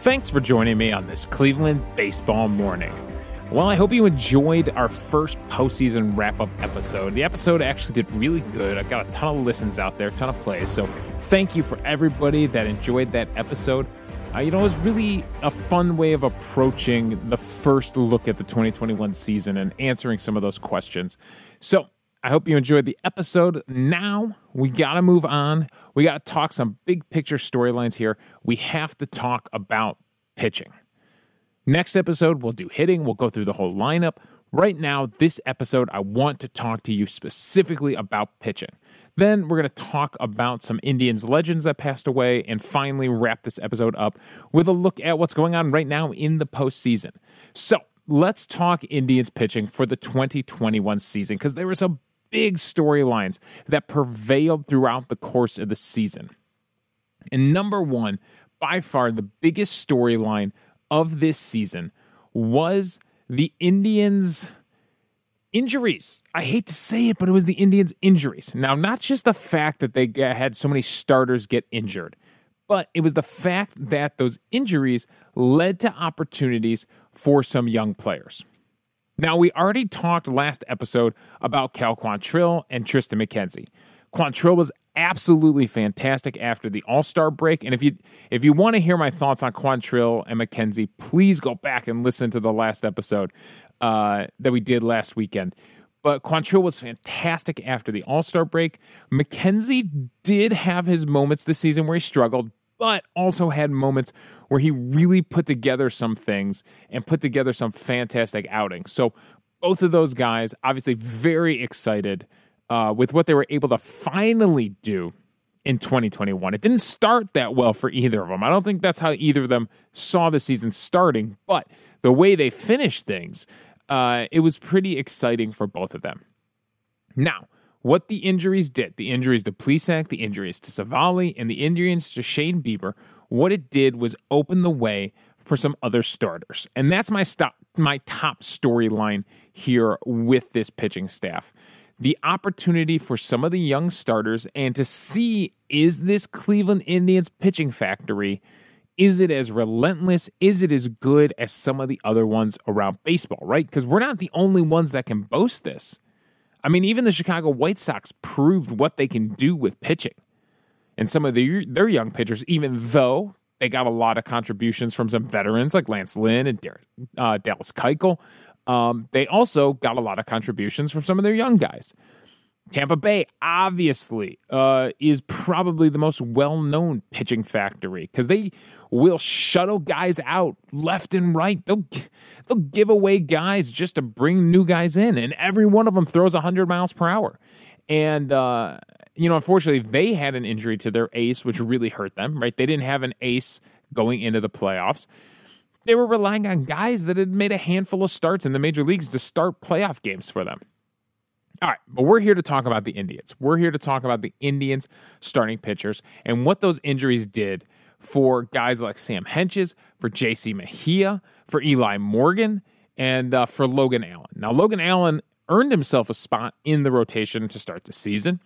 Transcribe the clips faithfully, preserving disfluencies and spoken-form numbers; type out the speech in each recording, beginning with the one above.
Thanks for joining me on this Cleveland Baseball Morning. Well, I hope you enjoyed our first postseason wrap-up episode. The episode actually did really good. I got a ton of listens out there, a ton of plays. So thank you for everybody that enjoyed that episode. Uh, you know, it was really a fun way of approaching the first look at the twenty twenty-one season and answering some of those questions. So I hope you enjoyed the episode. Now we got to move on. We got to talk some big picture storylines here. We have to talk about pitching. Next episode, we'll do hitting. We'll go through the whole lineup. Right now, this episode, I want to talk to you specifically about pitching. Then we're going to talk about some Indians legends that passed away and finally wrap this episode up with a look at what's going on right now in the postseason. So let's talk Indians pitching for the twenty twenty-one season, because there was a big storylines that prevailed throughout the course of the season. And number one, by far the biggest storyline of this season was the Indians' injuries. I hate to say it, but it was the Indians' injuries. Now, not just the fact that they had so many starters get injured, but it was the fact that those injuries led to opportunities for some young players. Now, we already talked last episode about Cal Quantrill and Tristan McKenzie. Quantrill was absolutely fantastic after the All-Star break. And if you if you want to hear my thoughts on Quantrill and McKenzie, please go back and listen to the last episode uh, that we did last weekend. But Quantrill was fantastic after the All-Star break. McKenzie did have his moments this season where he struggled, but also had moments where he really put together some things and put together some fantastic outings. So both of those guys, obviously very excited Uh, with what they were able to finally do in twenty twenty-one. It didn't start that well for either of them. I don't think that's how either of them saw the season starting, but the way they finished things, uh, it was pretty exciting for both of them. Now, what the injuries did, the injuries to Plesac, the injuries to Civale, and the injuries to Shane Bieber, what it did was open the way for some other starters. And that's my, stop, my top storyline here with this pitching staff. The opportunity for some of the young starters and to see, is this Cleveland Indians pitching factory, is it as relentless, is it as good as some of the other ones around baseball, right? Because we're not the only ones that can boast this. I mean, even the Chicago White Sox proved what they can do with pitching. And some of the, their young pitchers, even though they got a lot of contributions from some veterans like Lance Lynn and uh, Dallas Keuchel, Um, they also got a lot of contributions from some of their young guys. Tampa Bay, obviously, uh, is probably the most well-known pitching factory because they will shuttle guys out left and right. They'll, they'll give away guys just to bring new guys in, and every one of them throws one hundred miles per hour. And, uh, you know, unfortunately, they had an injury to their ace, which really hurt them, right? They didn't have an ace going into the playoffs. They were relying on guys that had made a handful of starts in the major leagues to start playoff games for them. All right, but we're here to talk about the Indians. We're here to talk about the Indians starting pitchers and what those injuries did for guys like Sam Hentges, for J C. Mejia, for Eli Morgan, and uh, for Logan Allen. Now, Logan Allen earned himself a spot in the rotation to start the season,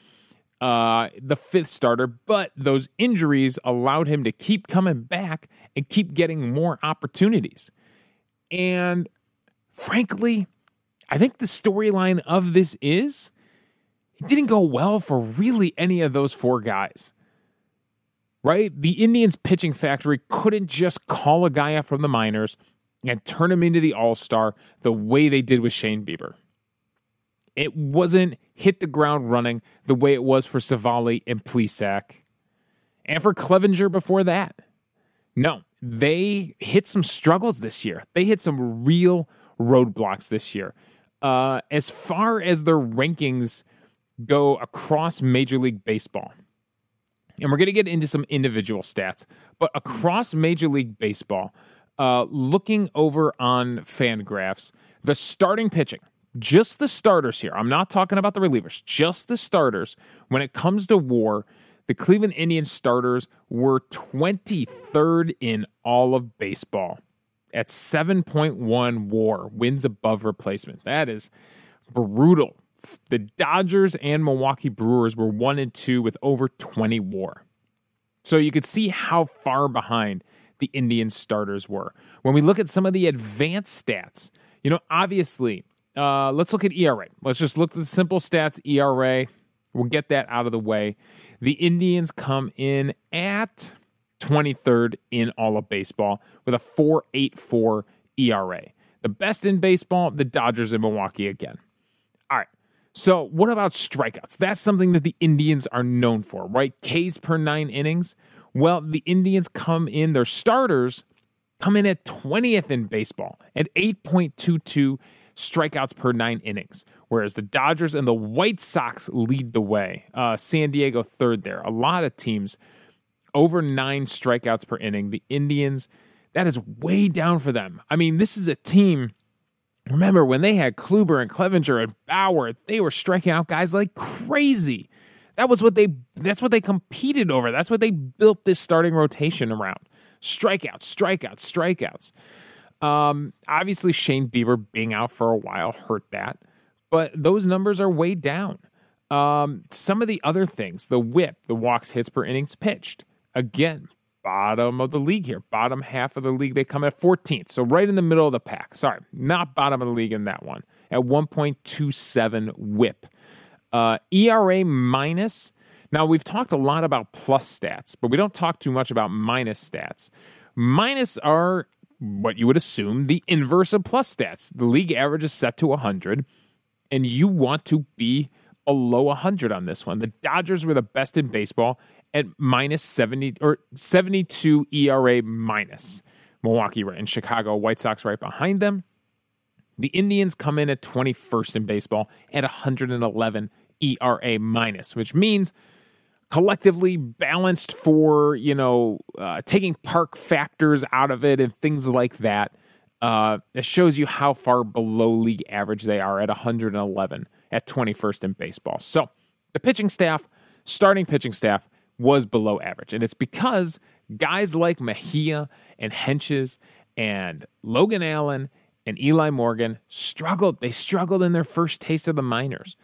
Uh, the fifth starter, but those injuries allowed him to keep coming back and keep getting more opportunities. And frankly, I think the storyline of this is it didn't go well for really any of those four guys, right? The Indians pitching factory couldn't just call a guy up from the minors and turn him into the all-star the way they did with Shane Bieber. It wasn't hit the ground running the way it was for Civale and Plesac and for Clevenger before that. No, they hit some struggles this year. They hit some real roadblocks this year. Uh, as far as their rankings go across Major League Baseball, and we're going to get into some individual stats, but across Major League Baseball, uh, looking over on FanGraphs, the starting pitching, just the starters here. I'm not talking about the relievers. Just the starters. When it comes to W A R, the Cleveland Indians starters were twenty-third in all of baseball at seven point one W A R, wins above replacement. That is brutal. The Dodgers and Milwaukee Brewers were one and two with over twenty W A R. So you could see how far behind the Indians starters were. When we look at some of the advanced stats, you know, obviously, uh, let's look at E R A. Let's just look at the simple stats, E R A. We'll get that out of the way. The Indians come in at twenty-third in all of baseball with a four point eight four E R A. The best in baseball, the Dodgers in Milwaukee again. All right. So what about strikeouts? That's something that the Indians are known for, right? Ks per nine innings. Well, the Indians come in, their starters come in at twentieth in baseball at eight point two two strikeouts per nine innings, whereas the Dodgers and the White Sox lead the way. Uh, San Diego third there. A lot of teams over nine strikeouts per inning. The Indians, that is way down for them. I mean, this is a team, remember when they had Kluber and Clevenger and Bauer, they were striking out guys like crazy. That was what they, that's what they competed over. That's what they built this starting rotation around. Strikeouts, strikeouts, strikeouts. Um, obviously, Shane Bieber being out for a while hurt that, but those numbers are way down. Um, some of the other things, the WHIP, the walks, hits per innings pitched. Again, bottom of the league here, bottom half of the league. They come at fourteenth, so right in the middle of the pack. Sorry, not bottom of the league in that one. At one point two seven WHIP, uh, E R A minus. Now we've talked a lot about plus stats, but we don't talk too much about minus stats. Minus are what you would assume the inverse of plus stats. The league average is set to one hundred, and you want to be below one hundred on this one. The Dodgers were the best in baseball at minus seventy or seventy-two E R A minus. Milwaukee right, and Chicago White Sox right behind them. The Indians come in at twenty-first in baseball at one hundred eleven E R A minus, which means collectively balanced for, you know, uh, taking park factors out of it and things like that. Uh, it shows you how far below league average they are at one hundred eleven at twenty-first in baseball. So the pitching staff, starting pitching staff, was below average. And it's because guys like Mejia and Hentges and Logan Allen and Eli Morgan struggled. They struggled in their first taste of the minors.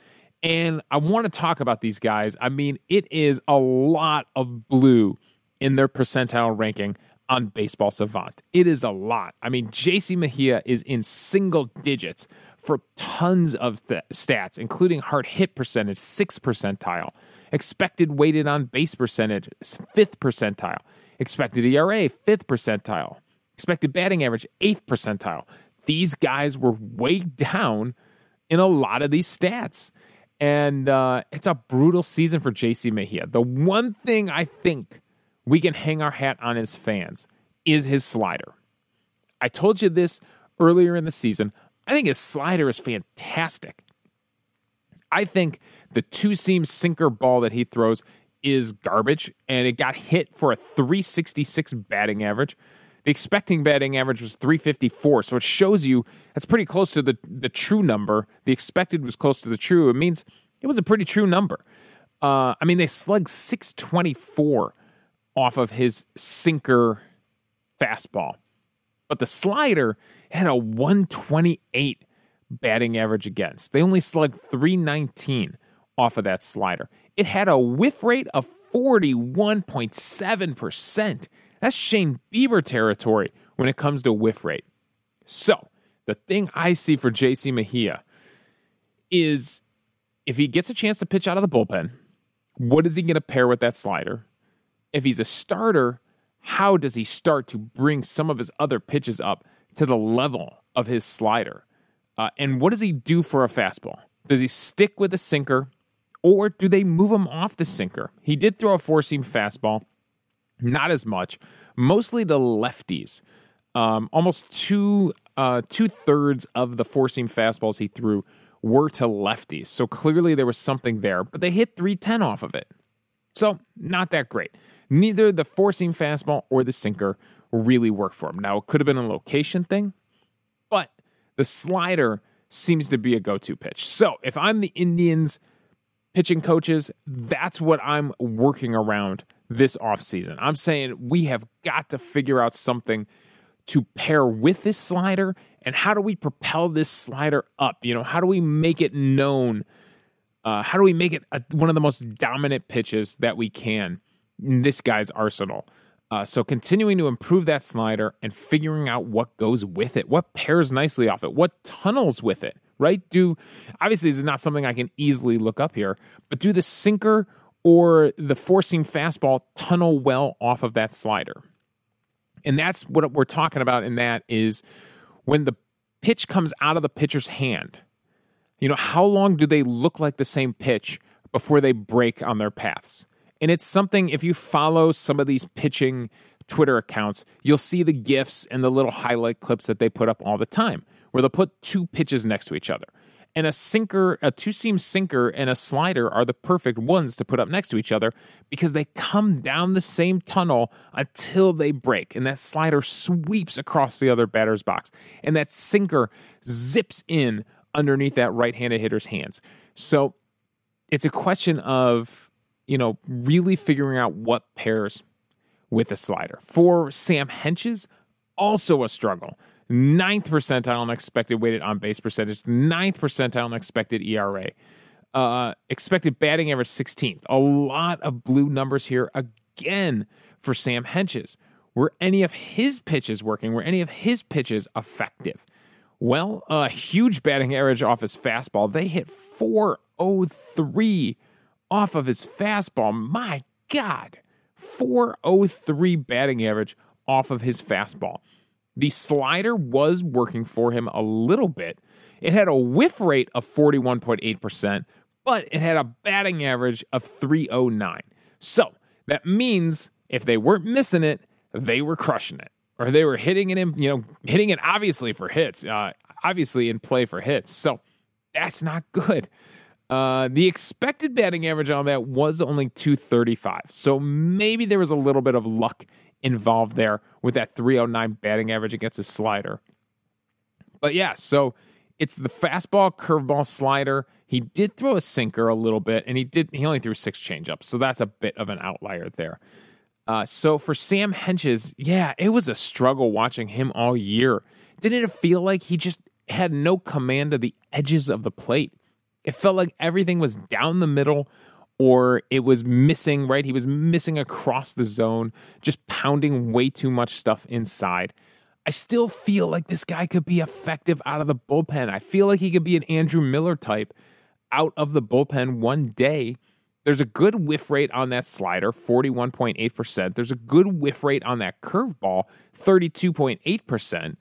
And I want to talk about these guys. I mean, it is a lot of blue in their percentile ranking on Baseball Savant. It is a lot. I mean, J C. Mejia is in single digits for tons of th- stats, including hard hit percentage, sixth percentile, expected weighted on base percentage, fifth percentile, expected E R A, fifth percentile, expected batting average, eighth percentile. These guys were way down in a lot of these stats. And uh, it's a brutal season for J C. Mejia. The one thing I think we can hang our hat on as fans is his slider. I told you this earlier in the season. I think his slider is fantastic. I think the two-seam sinker ball that he throws is garbage, and it got hit for a three sixty-six batting average. The expecting batting average was three fifty-four, so it shows you that's pretty close to the, the true number. The expected was close to the true. It means it was a pretty true number. Uh, I mean, they slugged six twenty-four off of his sinker fastball. But the slider had a one twenty-eight batting average against. They only slugged three nineteen off of that slider. It had a whiff rate of forty-one point seven percent. That's Shane Bieber territory when it comes to whiff rate. So the thing I see for J C. Mejia is if he gets a chance to pitch out of the bullpen, what is he going to pair with that slider? If he's a starter, how does he start to bring some of his other pitches up to the level of his slider? Uh, and what does he do for a fastball? Does he stick with a sinker, or do they move him off the sinker? He did throw a four-seam fastball. Not as much, mostly to lefties. Um, almost two uh, two thirds of the four seam fastballs he threw were to lefties. So clearly there was something there, but they hit three ten off of it. So not that great. Neither the four seam fastball or the sinker really worked for him. Now it could have been a location thing, but the slider seems to be a go to pitch. So if I'm the Indians pitching coaches, that's what I'm working around this offseason. I'm saying we have got to figure out something to pair with this slider, and how do we propel this slider up? You know, how do we make it known? Uh, how do we make it a, one of the most dominant pitches that we can in this guy's arsenal? Uh, so continuing to improve that slider and figuring out what goes with it, what pairs nicely off it, what tunnels with it, right? Do, obviously this is not something I can easily look up here, but do the sinker or the four-seam fastball tunnel well off of that slider? And that's what we're talking about in that is when the pitch comes out of the pitcher's hand, you know, how long do they look like the same pitch before they break on their paths? And it's something, if you follow some of these pitching Twitter accounts, you'll see the GIFs and the little highlight clips that they put up all the time, where they'll put two pitches next to each other. And a sinker, a two-seam sinker and a slider are the perfect ones to put up next to each other because they come down the same tunnel until they break. And that slider sweeps across the other batter's box. And that sinker zips in underneath that right-handed hitter's hands. So it's a question of, you know, really figuring out what pairs with a slider. For Sam Hentges, also a struggle. Ninth percentile on expected weighted on-base percentage. Ninth percentile on expected E R A. Uh, expected batting average sixteenth. A lot of blue numbers here again for Sam Hentges. Were any of his pitches working? Were any of his pitches effective? Well, a huge batting average off his fastball. They hit four oh three off of his fastball. My God, four oh three batting average off of his fastball. The slider was working for him a little bit. It had a whiff rate of forty-one point eight percent, but it had a batting average of three oh nine. So that means if they weren't missing it, they were crushing it, or they were hitting it in, you know, hitting it obviously for hits, uh, obviously in play for hits. So that's not good. Uh, the expected batting average on that was only two thirty-five. So maybe there was a little bit of luck involved there with that three oh nine batting average against his slider. But yeah, so it's the fastball, curveball, slider. He did throw a sinker a little bit, and he did. He only threw six changeups, so that's a bit of an outlier there. Uh, so for Sam Hentges, yeah, it was a struggle watching him all year. Didn't it feel like he just had no command of the edges of the plate? It felt like everything was down the middle or it was missing, right? He was missing across the zone, just pounding way too much stuff inside. I still feel like this guy could be effective out of the bullpen. I feel like he could be an Andrew Miller type out of the bullpen one day. There's a good whiff rate on that slider, forty-one point eight percent. There's a good whiff rate on that curveball, thirty-two point eight percent.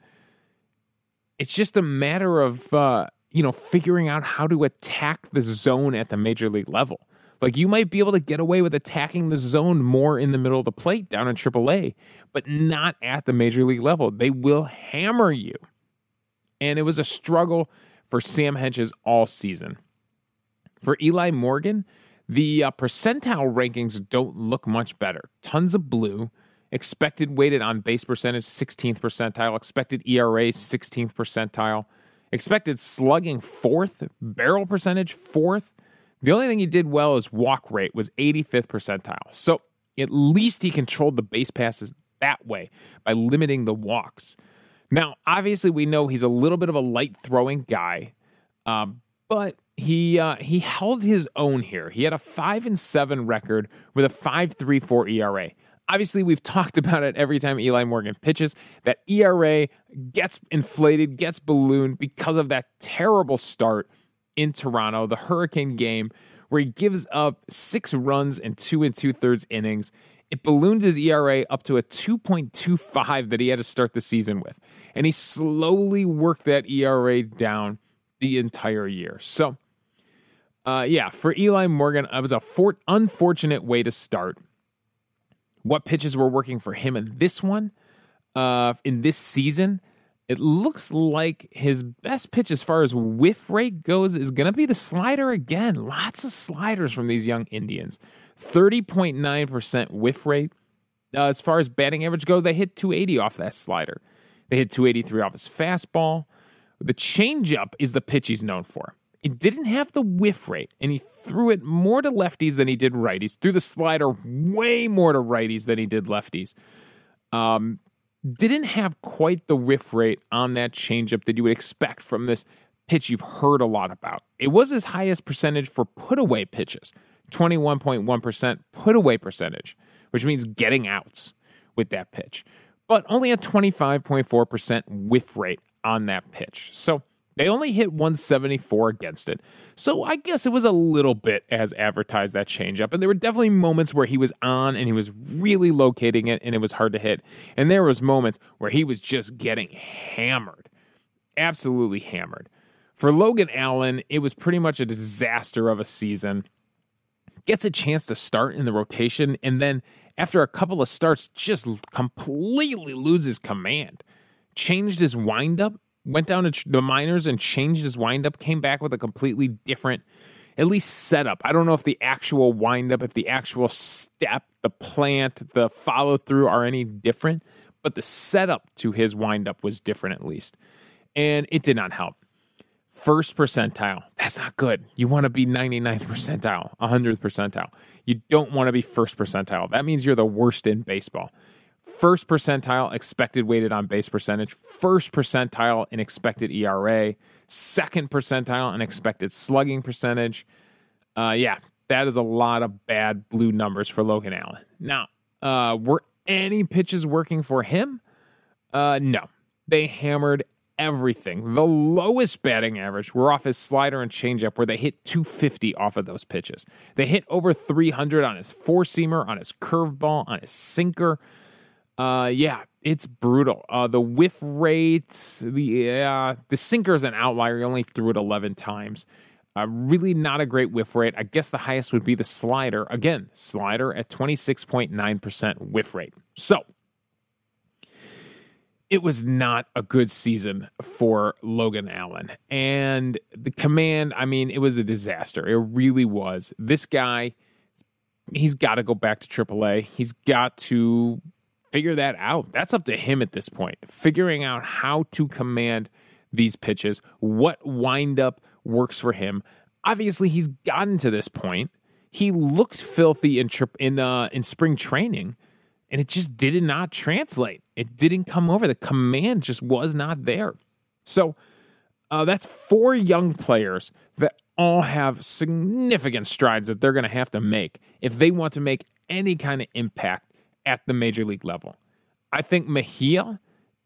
It's just a matter of... Uh, you know, figuring out how to attack the zone at the major league level. Like, you might be able to get away with attacking the zone more in the middle of the plate down in triple A, but not at the major league level. They will hammer you. And it was a struggle for Sam Hentges all season. For Eli Morgan, the uh, percentile rankings don't look much better. Tons of blue. Expected weighted on base percentage, sixteenth percentile. Expected E R A, sixteenth percentile. Expected slugging fourth, barrel percentage fourth. The only thing he did well is walk rate was eighty-fifth percentile. So at least he controlled the base passes that way by limiting the walks. Now, obviously, we know he's a little bit of a light throwing guy, um, but he uh, he held his own here. He had a five and seven record with a five three four E R A. Obviously, we've talked about it every time Eli Morgan pitches. That E R A gets inflated, gets ballooned because of that terrible start in Toronto, the Hurricane game, where he gives up six runs in two and two-thirds innings. It ballooned his E R A up to a two point two five that he had to start the season with. And he slowly worked that E R A down the entire year. So, uh, yeah, for Eli Morgan, it was a for- unfortunate way to start. What pitches were working for him in this one, uh, in this season? It looks like his best pitch as far as whiff rate goes is going to be the slider again. Lots of sliders from these young Indians. thirty point nine percent whiff rate. Uh, as far as batting average goes, they hit two eighty off that slider. They hit two eighty-three off his fastball. The changeup is the pitch he's known for. It didn't have the whiff rate, and he threw it more to lefties than he did righties. Threw the slider way more to righties than he did lefties. Um, didn't have quite the whiff rate on that changeup that you would expect from this pitch you've heard a lot about. It was his highest percentage for put-away pitches, twenty-one point one percent put-away percentage, which means getting outs, with that pitch, but only a twenty-five point four percent whiff rate on that pitch. So they only hit one seventy-four against it. So I guess it was a little bit as advertised, that changeup. And there were definitely moments where he was on and he was really locating it and it was hard to hit. And there was moments where he was just getting hammered, absolutely hammered. For Logan Allen, it was pretty much a disaster of a season. Gets a chance to start in the rotation, and then after a couple of starts, just completely loses command. Changed his windup, went down to the minors and changed his windup, came back with a completely different, at least setup. I don't know if the actual windup, if the actual step, the plant, the follow through are any different, but the setup to his windup was different at least. And it did not help. First percentile. That's not good. You want to be ninety-ninth percentile, one hundredth percentile. You don't want to be first percentile. That means you're the worst in baseball. First percentile expected weighted on base percentage, first percentile in expected E R A, second percentile in expected slugging percentage. Uh, yeah, that is a lot of bad blue numbers for Logan Allen. Now, uh, were any pitches working for him? Uh, no. They hammered everything. The lowest batting average were off his slider and changeup, where they hit two fifty off of those pitches. They hit over three hundred on his four-seamer, on his curveball, on his sinker. Uh, yeah, it's brutal. Uh, the whiff rates, the uh, the sinker is an outlier. He only threw it eleven times. Uh, really not a great whiff rate. I guess the highest would be the slider. Again, slider at twenty-six point nine percent whiff rate. So it was not a good season for Logan Allen. And the command, I mean, it was a disaster. It really was. This guy, he's got to go back to triple A. He's got to figure that out. That's up to him at this point, figuring out how to command these pitches, what windup works for him. Obviously, he's gotten to this point. He looked filthy in, in, uh, in spring training, and it just did not translate. It didn't come over. The command just was not there. So uh, that's four young players that all have significant strides that they're going to have to make if they want to make any kind of impact at the major league level. I think Mejia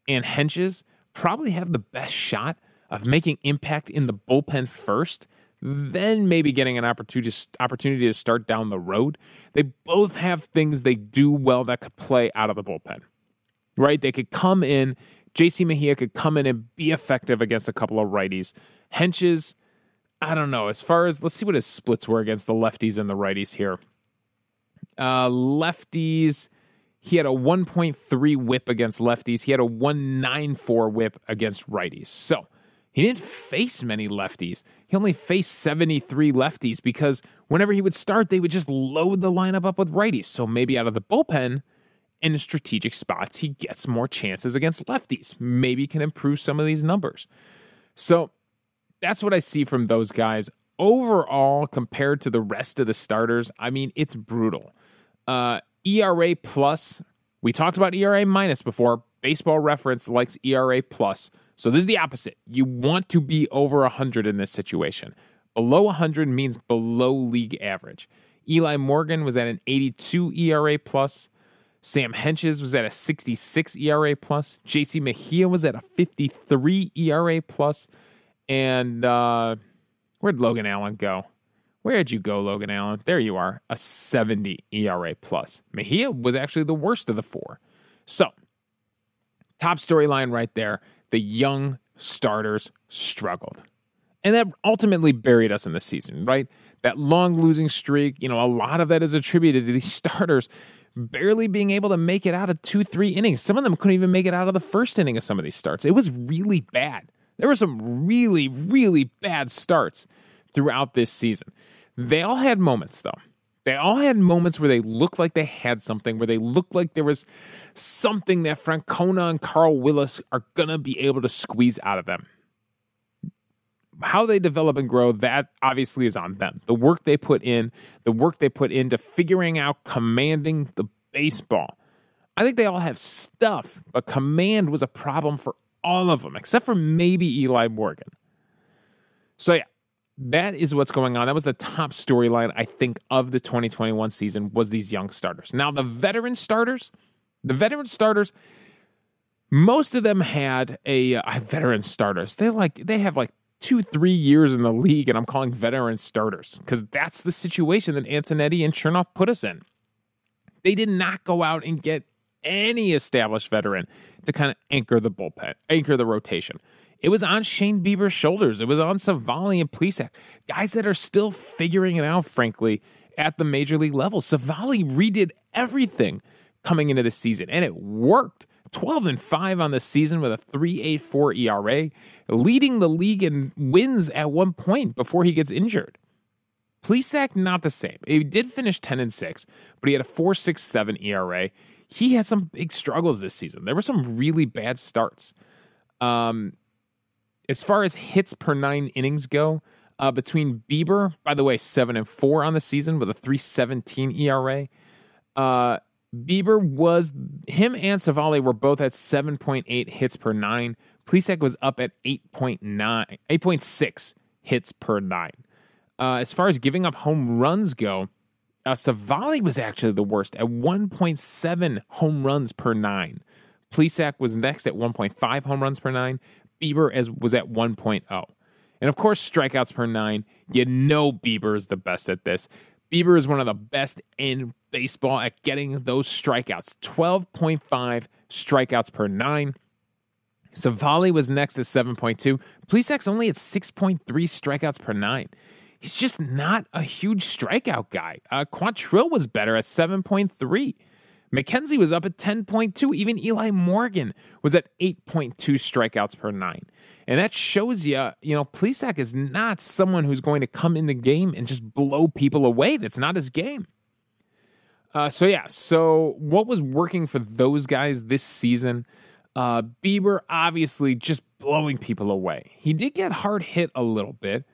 and Hentges probably have the best shot of making impact in the bullpen first, then maybe getting an opportunity to start down the road. They both have things they do well that could play out of the bullpen, right? They could come in. J C. Mejia could come in and be effective against a couple of righties. Hentges, I don't know. As far as, let's see what his splits were against the lefties and the righties here. Uh, lefties, he had a one point three whip against lefties. He had a one point nine four whip against righties. So he didn't face many lefties. He only faced seventy-three lefties because whenever he would start, they would just load the lineup up with righties. So maybe out of the bullpen and strategic spots, he gets more chances against lefties. Maybe can improve some of these numbers. So that's what I see from those guys. Overall, compared to the rest of the starters, I mean, it's brutal. Uh, E R A plus, we talked about E R A minus before. Baseball Reference likes E R A plus. So this is the opposite. You want to be over one hundred in this situation. Below one hundred means below league average. Eli Morgan was at an eighty-two E R A plus. Sam Hentges was at a sixty-six E R A plus. J C. Mejia was at a fifty-three E R A plus. And uh, where'd Logan Allen go? Where'd you go, Logan Allen? There you are, a seventy E R A plus. Mejia was actually the worst of the four. So, top storyline right there. The young starters struggled. And that ultimately buried us in the season, right? That long losing streak, you know, a lot of that is attributed to these starters barely being able to make it out of two, three innings. Some of them couldn't even make it out of the first inning of some of these starts. It was really bad. There were some really, really bad starts throughout this season. They all had moments, though. They all had moments where they looked like they had something, where they looked like there was something that Francona and Carl Willis are going to be able to squeeze out of them. How they develop and grow, that obviously is on them. The work they put in, the work they put into figuring out commanding the baseball. I think they all have stuff, but command was a problem for all of them, except for maybe Eli Morgan. So, yeah. That is what's going on. That was the top storyline, I think, of the twenty twenty-one season was these young starters. Now, the veteran starters, The veteran starters, most of them had a uh, veteran starters. They like they have like two, three years in the league, and I'm calling veteran starters because that's the situation that Antonetti and Chernoff put us in. They did not go out and get any established veteran to kind of anchor the bullpen, anchor the rotation. It was on Shane Bieber's shoulders. It was on Civale and Plesac, guys that are still figuring it out, frankly, at the major league level. Civale redid everything coming into the season, and it worked. twelve and five on the season with a three point eight four E R A, leading the league in wins at one point before he gets injured. Plesac, not the same. He did finish ten and six, but he had a four point six seven E R A. He had some big struggles this season. There were some really bad starts. Um, as far as hits per nine innings go, uh, between Bieber, by the way, seven and four on the season with a three point one seven E R A. Uh, Bieber was him and Civale were both at seven point eight hits per nine. Plesac was up at eight point nine, eight point six hits per nine. Uh, as far as giving up home runs go, Uh, Civale was actually the worst at one point seven home runs per nine. Plesac was next at one point five home runs per nine. Bieber as, was at one point oh. And, of course, strikeouts per nine. You know Bieber is the best at this. Bieber is one of the best in baseball at getting those strikeouts. twelve point five strikeouts per nine. Civale was next at seven point two. Plesac's only at six point three strikeouts per nine. He's just not a huge strikeout guy. Uh, Quantrill was better at seven point three. McKenzie was up at ten point two. Even Eli Morgan was at eight point two strikeouts per nine. And that shows you, you know, Plesac is not someone who's going to come in the game and just blow people away. That's not his game. Uh, so, yeah. So what was working for those guys this season? Uh, Bieber, obviously, just blowing people away. He did get hard hit a little bit.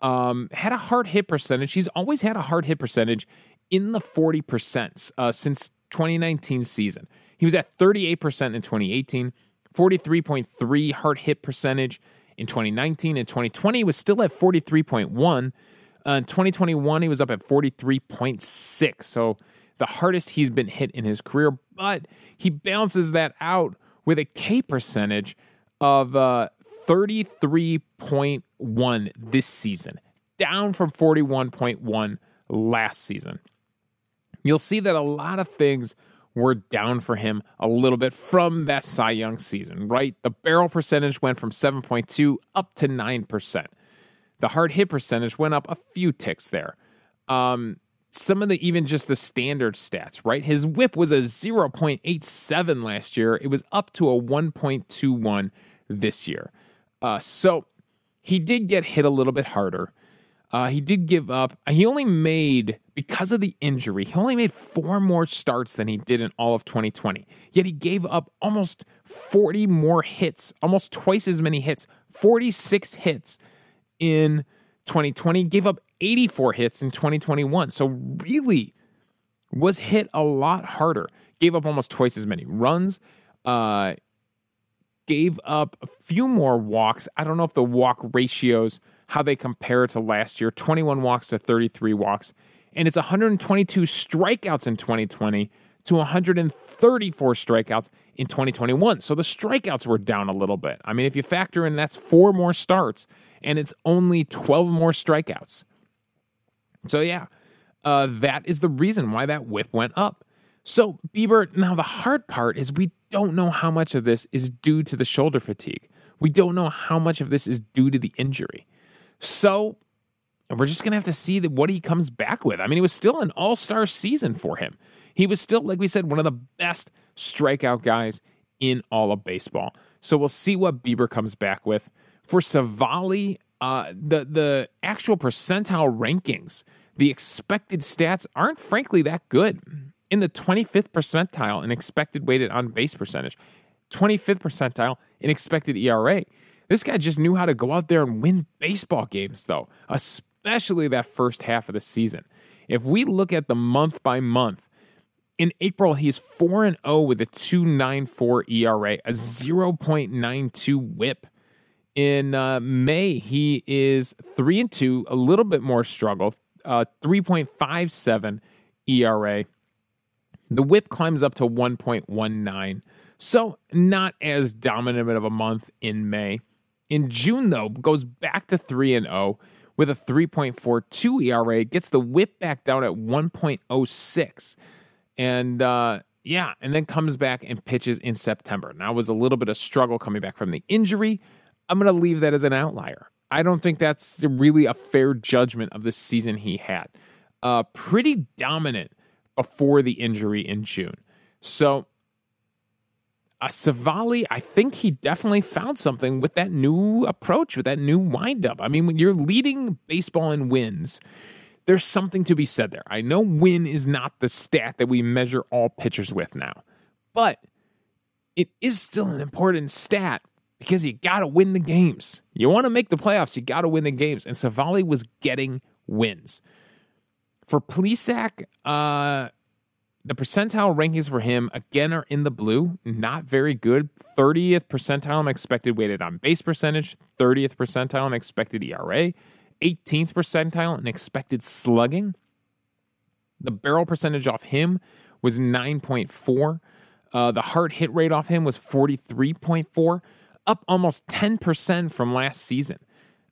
Um, had a hard hit percentage. He's always had a hard hit percentage in the forty percent uh, since twenty nineteen season. He was at thirty-eight percent in twenty eighteen, forty-three point three hard hit percentage in twenty nineteen, and twenty twenty he was still at forty-three point one. Uh, in twenty twenty-one, he was up at forty-three point six. So the hardest he's been hit in his career, but he balances that out with a K percentage of uh, thirty-three point one this season, down from forty-one point one last season. You'll see that a lot of things were down for him a little bit from that Cy Young season, right? The barrel percentage went from seven point two up to nine percent. The hard hit percentage went up a few ticks there. Um, some of the, even just the standard stats, right? His WHIP was a zero point eight seven last year. It was up to a one point two one this year. Uh, so he did get hit a little bit harder. Uh, he did give up. He only made, because of the injury, he only made four more starts than he did in all of twenty twenty. Yet he gave up almost forty more hits, almost twice as many hits, forty-six hits in twenty twenty, gave up eighty-four hits in twenty twenty-one. So really was hit a lot harder. Gave up almost twice as many runs. Uh, gave up a few more walks. I don't know if the walk ratios, how they compare to last year, twenty-one walks to thirty-three walks. And it's one hundred twenty-two strikeouts in twenty twenty to one hundred thirty-four strikeouts in twenty twenty-one. So the strikeouts were down a little bit. I mean, if you factor in that's four more starts and it's only twelve more strikeouts. So yeah, uh, that is the reason why that WHIP went up. So Bieber, now the hard part is we don't know how much of this is due to the shoulder fatigue. We don't know how much of this is due to the injury. So we're just going to have to see that what he comes back with. I mean, it was still an all-star season for him. He was still, like we said, one of the best strikeout guys in all of baseball. So we'll see what Bieber comes back with. For Civale, uh, the, the actual percentile rankings, the expected stats aren't frankly that good. In the twenty-fifth percentile in expected weighted on-base percentage, twenty-fifth percentile in expected E R A. This guy just knew how to go out there and win baseball games, though, especially that first half of the season. If we look at the month by month, in April, he's four and oh with a two point nine four E R A, a zero point nine two WHIP. In uh, May, he is three and two, a little bit more struggle, uh, three point five seven E R A. The WHIP climbs up to one point one nine, so not as dominant of a month in May. In June, though, goes back to three and oh with a three point four two E R A, gets the WHIP back down at one point oh six, and uh, yeah, and then comes back and pitches in September. Now, it was a little bit of struggle coming back from the injury. I'm going to leave that as an outlier. I don't think that's really a fair judgment of the season he had. Uh, pretty dominant before the injury in June. So, uh, Civale, I think he definitely found something with that new approach, with that new windup. I mean, when you're leading baseball in wins, there's something to be said there. I know win is not the stat that we measure all pitchers with now, but it is still an important stat. Because you got to win the games. You want to make the playoffs, you got to win the games. And Civale was getting wins. For Plesac, uh, the percentile rankings for him, again, are in the blue. Not very good. thirtieth percentile on expected weighted on base percentage. thirtieth percentile on expected E R A. eighteenth percentile on expected slugging. The barrel percentage off him was nine point four. Uh, the hard hit rate off him was forty-three point four. Up almost ten percent from last season,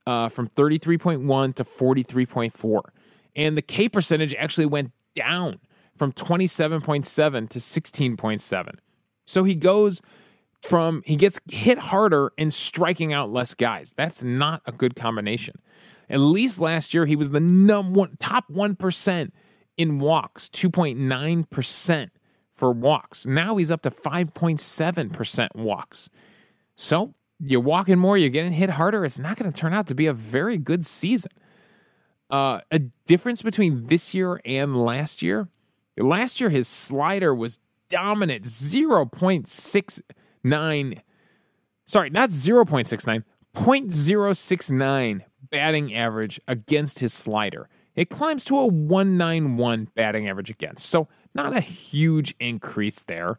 uh, from thirty-three point one to forty-three point four. And the K percentage actually went down from twenty-seven point seven to sixteen point seven. So he goes from, he gets hit harder and striking out less guys. That's not a good combination. At least last year, he was the number one, top one percent in walks, two point nine percent for walks. Now he's up to five point seven percent walks. So you're walking more, you're getting hit harder. It's not going to turn out to be a very good season. Uh, a difference between this year and last year. Last year, his slider was dominant, zero point six nine. Sorry, not zero point six nine, zero point zero six nine batting average against his slider. It climbs to a one ninety-one batting average against. So not a huge increase there.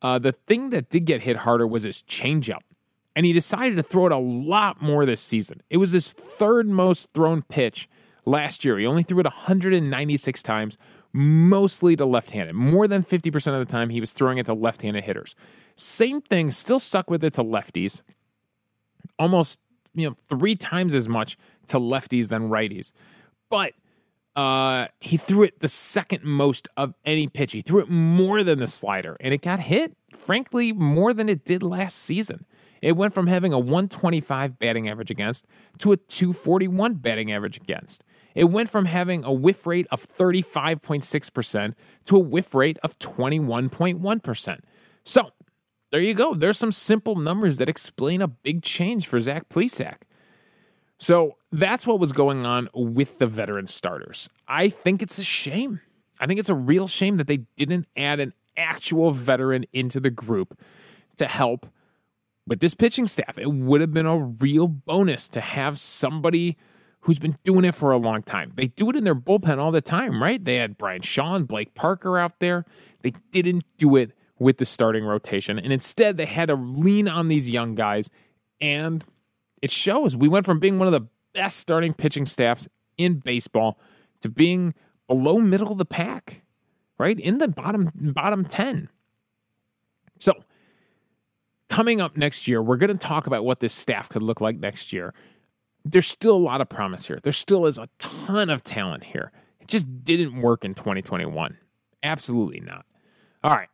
Uh, the thing that did get hit harder was his changeup. And he decided to throw it a lot more this season. It was his third most thrown pitch last year. He only threw it one hundred ninety-six times, mostly to left-handed. More than fifty percent of the time, he was throwing it to left-handed hitters. Same thing, still stuck with it to lefties. Almost, you know, three times as much to lefties than righties. But uh, he threw it the second most of any pitch. He threw it more than the slider. And it got hit, frankly, more than it did last season. It went from having a one twenty-five batting average against to a two forty-one batting average against. It went from having a whiff rate of thirty-five point six percent to a whiff rate of twenty-one point one percent. So there you go. There's some simple numbers that explain a big change for Zach Plesac. So that's what was going on with the veteran starters. I think it's a shame. I think it's a real shame that they didn't add an actual veteran into the group to help with this pitching staff. It would have been a real bonus to have somebody who's been doing it for a long time. They do it in their bullpen all the time, right? They had Brian Shaw and Blake Parker out there. They didn't do it with the starting rotation. And instead, they had to lean on these young guys. And it shows. We went from being one of the best starting pitching staffs in baseball to being below middle of the pack, right? In the bottom bottom ten. So, coming up next year, we're going to talk about what this staff could look like next year. There's still a lot of promise here. There still is a ton of talent here. It just didn't work in twenty twenty-one. Absolutely not. All right.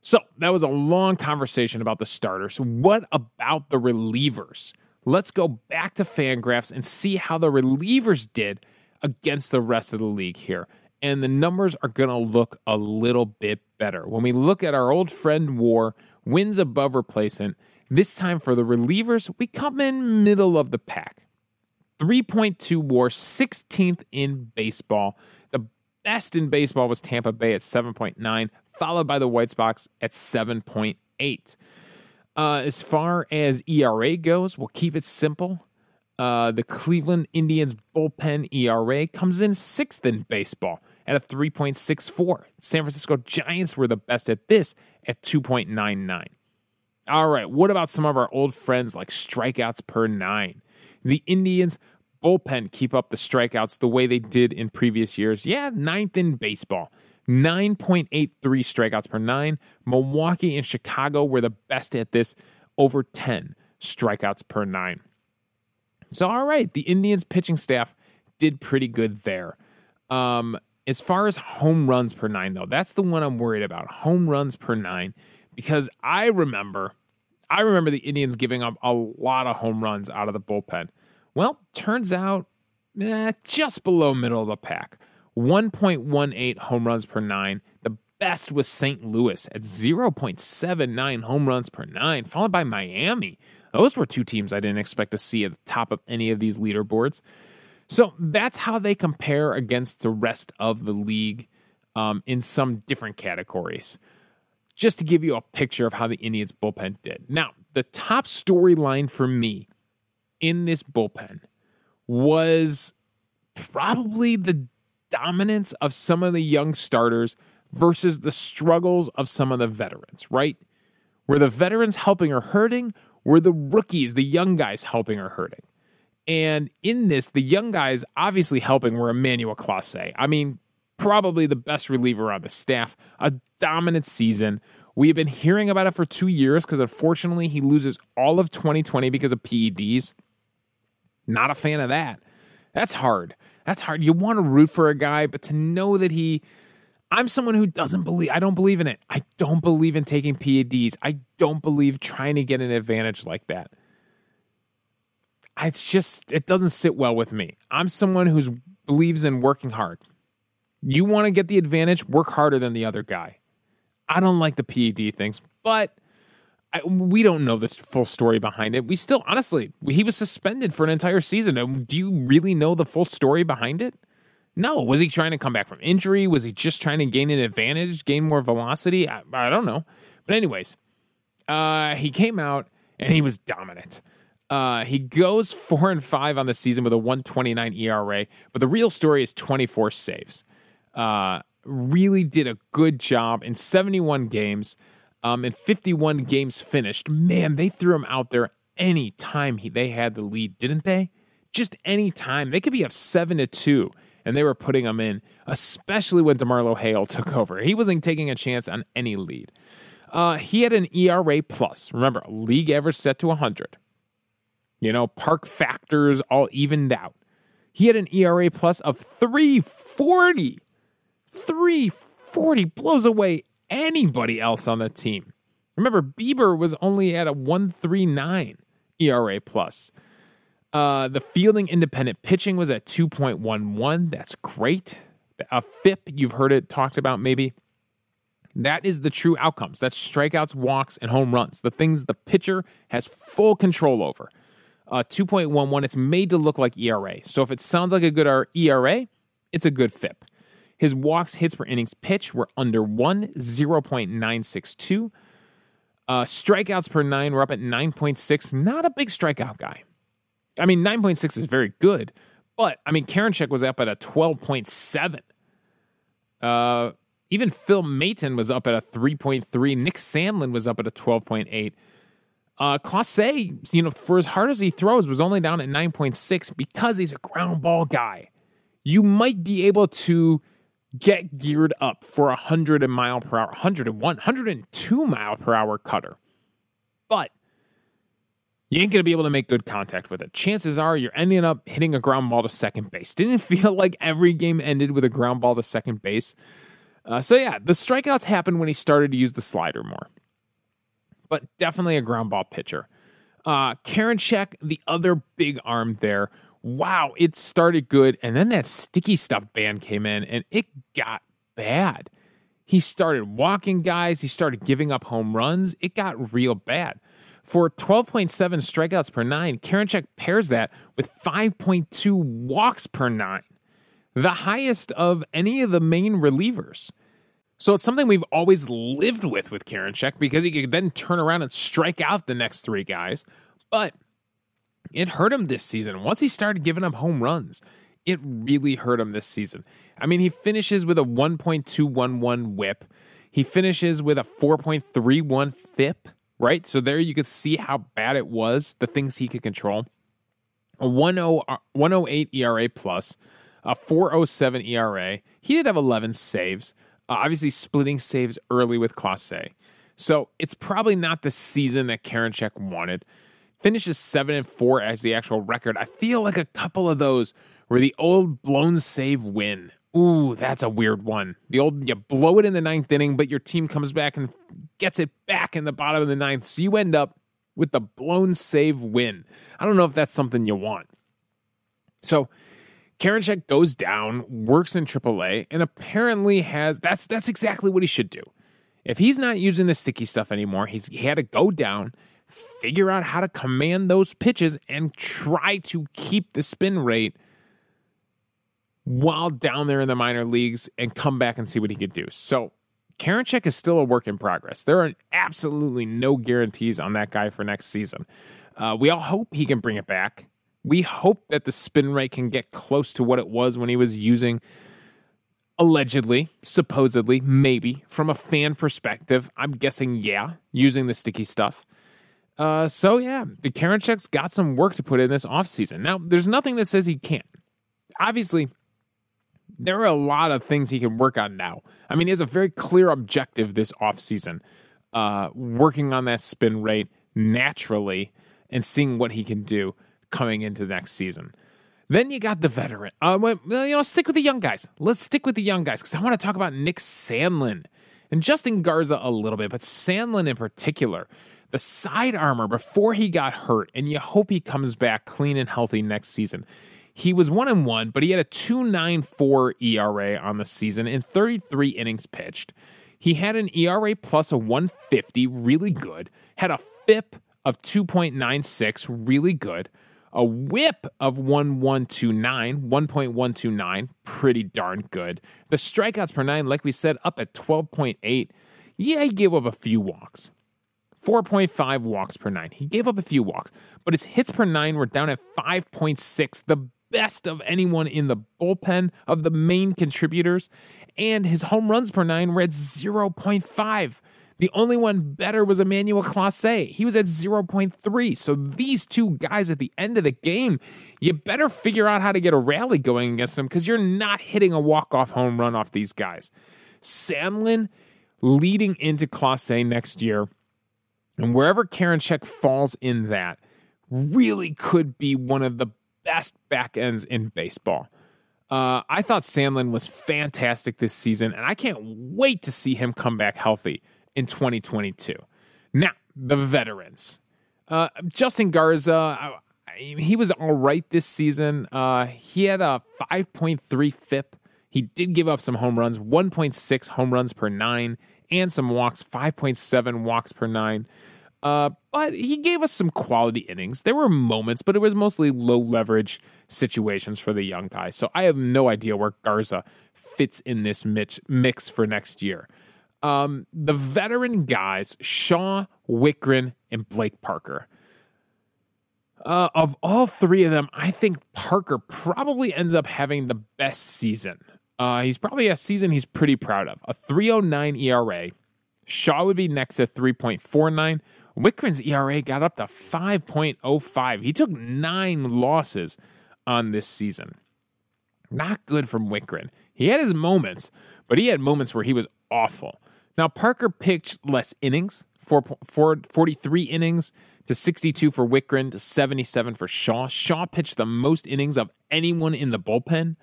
So that was a long conversation about the starters. What about the relievers? Let's go back to FanGraphs and see how the relievers did against the rest of the league here. And the numbers are going to look a little bit better. When we look at our old friend WAR, wins above replacement, this time for the relievers, we come in middle of the pack. three point two WAR, sixteenth in baseball. The best in baseball was Tampa Bay at seven point nine, followed by the White Sox at seven point eight. Uh, as far as E R A goes, we'll keep it simple. Uh, the Cleveland Indians bullpen E R A comes in sixth in baseball at a three point six four. San Francisco Giants were the best at this at two point nine nine. All right, what about some of our old friends like strikeouts per nine? The Indians bullpen keep up the strikeouts the way they did in previous years. Yeah, ninth in baseball. nine point eight three strikeouts per nine. Milwaukee and Chicago were the best at this, over ten strikeouts per nine. So, all right, the Indians pitching staff did pretty good there. Um, as far as home runs per nine, though, that's the one I'm worried about, home runs per nine, because I remember, I remember the Indians giving up a lot of home runs out of the bullpen. Well, turns out, eh, just below middle of the pack. one point one eight home runs per nine. The best was Saint Louis at zero point seven nine home runs per nine, followed by Miami. Those were two teams I didn't expect to see at the top of any of these leaderboards. So that's how they compare against the rest of the league um, in some different categories. Just to give you a picture of how the Indians bullpen did. Now, the top storyline for me in this bullpen was probably the dominance of some of the young starters versus the struggles of some of the veterans, right? Were the veterans helping or hurting? Were the rookies, the young guys, helping or hurting? And in this, the young guys obviously helping were Emmanuel Clase. I mean, probably the best reliever on the staff, a dominant season. We have been hearing about it for two years because, unfortunately, he loses all of twenty twenty because of P E Ds. Not a fan of that. That's hard. That's hard. You want to root for a guy, but to know that he... I'm someone who doesn't believe... I don't believe in it. I don't believe in taking P E Ds. I don't believe trying to get an advantage like that. It's just... It doesn't sit well with me. I'm someone who believes in working hard. You want to get the advantage, work harder than the other guy. I don't like the P E D things, but I, we don't know the full story behind it. We still, honestly, he was suspended for an entire season. Do you really know the full story behind it? No. Was he trying to come back from injury? Was he just trying to gain an advantage, gain more velocity? I, I don't know. But anyways, uh, he came out and he was dominant. Uh, he goes four and five on the season with a one twenty-nine E R A, but the real story is twenty-four saves. Uh, really did a good job in seventy-one games, um, and fifty-one games finished. Man, they threw him out there any time he, they had the lead, didn't they? Just any time. They could be up seven to two, and they were putting him in, especially when DeMarlo Hale took over. He wasn't taking a chance on any lead. Uh, he had an E R A plus. Remember, league average set to one hundred. You know, park factors all evened out. He had an E R A plus of three forty. three forty blows away anybody else on the team. Remember, Bieber was only at a one thirty-nine E R A plus. Uh, the fielding independent pitching was at two point one one. That's great. A F I P, you've heard it talked about maybe. That is the true outcomes. That's strikeouts, walks, and home runs. The things the pitcher has full control over. Uh, two point one one, it's made to look like E R A. So if it sounds like a good E R A, it's a good F I P. His walks, hits per innings pitch were under one, zero point nine six two. Uh, strikeouts per nine were up at nine point six. Not a big strikeout guy. I mean, nine point six is very good, but, I mean, Karinchak was up at a twelve point seven. Uh, even Phil Maton was up at a three point three. Nick Sandlin was up at a twelve point eight. Uh, Clase, you know, for as hard as he throws, was only down at nine point six because he's a ground ball guy. You might be able to get geared up for a one hundred mile per hour, one hundred one, one hundred two mile per hour cutter. But you ain't going to be able to make good contact with it. Chances are you're ending up hitting a ground ball to second base. Didn't feel like every game ended with a ground ball to second base. Uh, so yeah, the strikeouts happened when he started to use the slider more. But definitely a ground ball pitcher. Uh, Karinchak, the other big arm there. Wow, it started good, and then that sticky stuff ban came in, and it got bad. He started walking guys. He started giving up home runs. It got real bad. For twelve point seven strikeouts per nine, Karinchak pairs that with five point two walks per nine, the highest of any of the main relievers. So it's something we've always lived with with Karinchak because he could then turn around and strike out the next three guys, but it hurt him this season. Once he started giving up home runs, it really hurt him this season. I mean, he finishes with a one point two one one whip. He finishes with a four point three one F I P, right? So there you could see how bad it was, the things he could control. A one oh eight E R A plus, a four oh seven E R A. He did have eleven saves. obviously splitting saves early with Clase. So it's probably not the season that Karinchak wanted. Finishes seven and four as the actual record. I feel like a couple of those were the old blown save win. Ooh, that's a weird one. The old, you blow it in the ninth inning, but your team comes back and gets it back in the bottom of the ninth. So you end up with the blown save win. I don't know if that's something you want. So Karinchak goes down, works in triple A, and apparently has, that's that's exactly what he should do. If he's not using the sticky stuff anymore, he's he had to go down, figure out how to command those pitches, and try to keep the spin rate while down there in the minor leagues and come back and see what he could do. So Karinchak is still a work in progress. There are absolutely no guarantees on that guy for next season. Uh, we all hope he can bring it back. We hope that the spin rate can get close to what it was when he was using, allegedly, supposedly, maybe, from a fan perspective. I'm guessing, yeah, using the sticky stuff. Uh, so, yeah, the Karinchak's got some work to put in this offseason. Now, there's nothing that says he can't. Obviously, there are a lot of things he can work on now. I mean, he has a very clear objective this offseason, uh, working on that spin rate naturally and seeing what he can do coming into next season. Then you got the veteran. Uh, well, you know, stick with the young guys. Let's stick with the young guys because I want to talk about Nick Sandlin and Justin Garza a little bit, but Sandlin in particular. The side armor before he got hurt, and you hope he comes back clean and healthy next season. He was one and one, but he had a two point nine four E R A on the season in thirty-three innings pitched. He had an E R A plus of one fifty, really good. Had a F I P of two point nine six, really good. A WHIP of one point one two nine, one point one two nine, pretty darn good. The strikeouts per nine, like we said, up at twelve point eight. Yeah, he gave up a few walks. four point five walks per nine. He gave up a few walks, but his hits per nine were down at five point six, the best of anyone in the bullpen of the main contributors, and his home runs per nine were at zero point five. The only one better was Emmanuel Clase. He was at zero point three, so these two guys at the end of the game, you better figure out how to get a rally going against them because you're not hitting a walk-off home run off these guys. Sandlin leading into Clase next year, and wherever Karinchak falls in that, really could be one of the best back ends in baseball. Uh, I thought Sandlin was fantastic this season, and I can't wait to see him come back healthy in twenty twenty-two. Now, the veterans. Uh, Justin Garza, he was all right this season. Uh, he had a five point three F I P. He did give up some home runs, one point six home runs per nine, and some walks, five point seven walks per nine. Uh, but he gave us some quality innings. There were moments, but it was mostly low leverage situations for the young guy. So I have no idea where Garza fits in this mix for next year. Um, the veteran guys, Shaw, Wittgren, and Blake Parker. Uh, of all three of them, I think Parker probably ends up having the best season. Uh, he's probably a season he's pretty proud of. A three oh nine E R A. Shaw would be next at three point four nine. Wittgren's E R A got up to five point oh five. He took nine losses on this season. Not good from Wittgren. He had his moments, but he had moments where he was awful. Now, Parker pitched less innings, four, four, forty-three innings to sixty-two for Wittgren to seventy-seven for Shaw. Shaw pitched the most innings of anyone in the bullpen.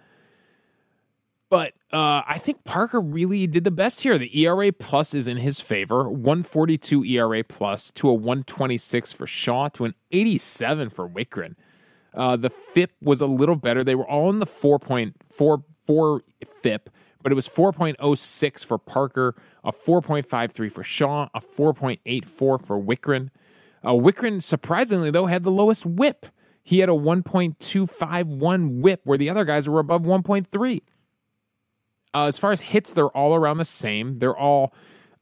But uh, I think Parker really did the best here. The E R A plus is in his favor. one forty-two E R A plus to a one twenty-six for Shaw to an eighty-seven for Wittgren. Uh, the F I P was a little better. They were all in the four point four four F I P, but it was four point oh six for Parker, a four point five three for Shaw, a four point eight four for Wittgren. Uh, Wittgren, surprisingly, though, had the lowest WHIP. He had a one point two five one WHIP, where the other guys were above one point three. Uh, as far as hits, they're all around the same. They're all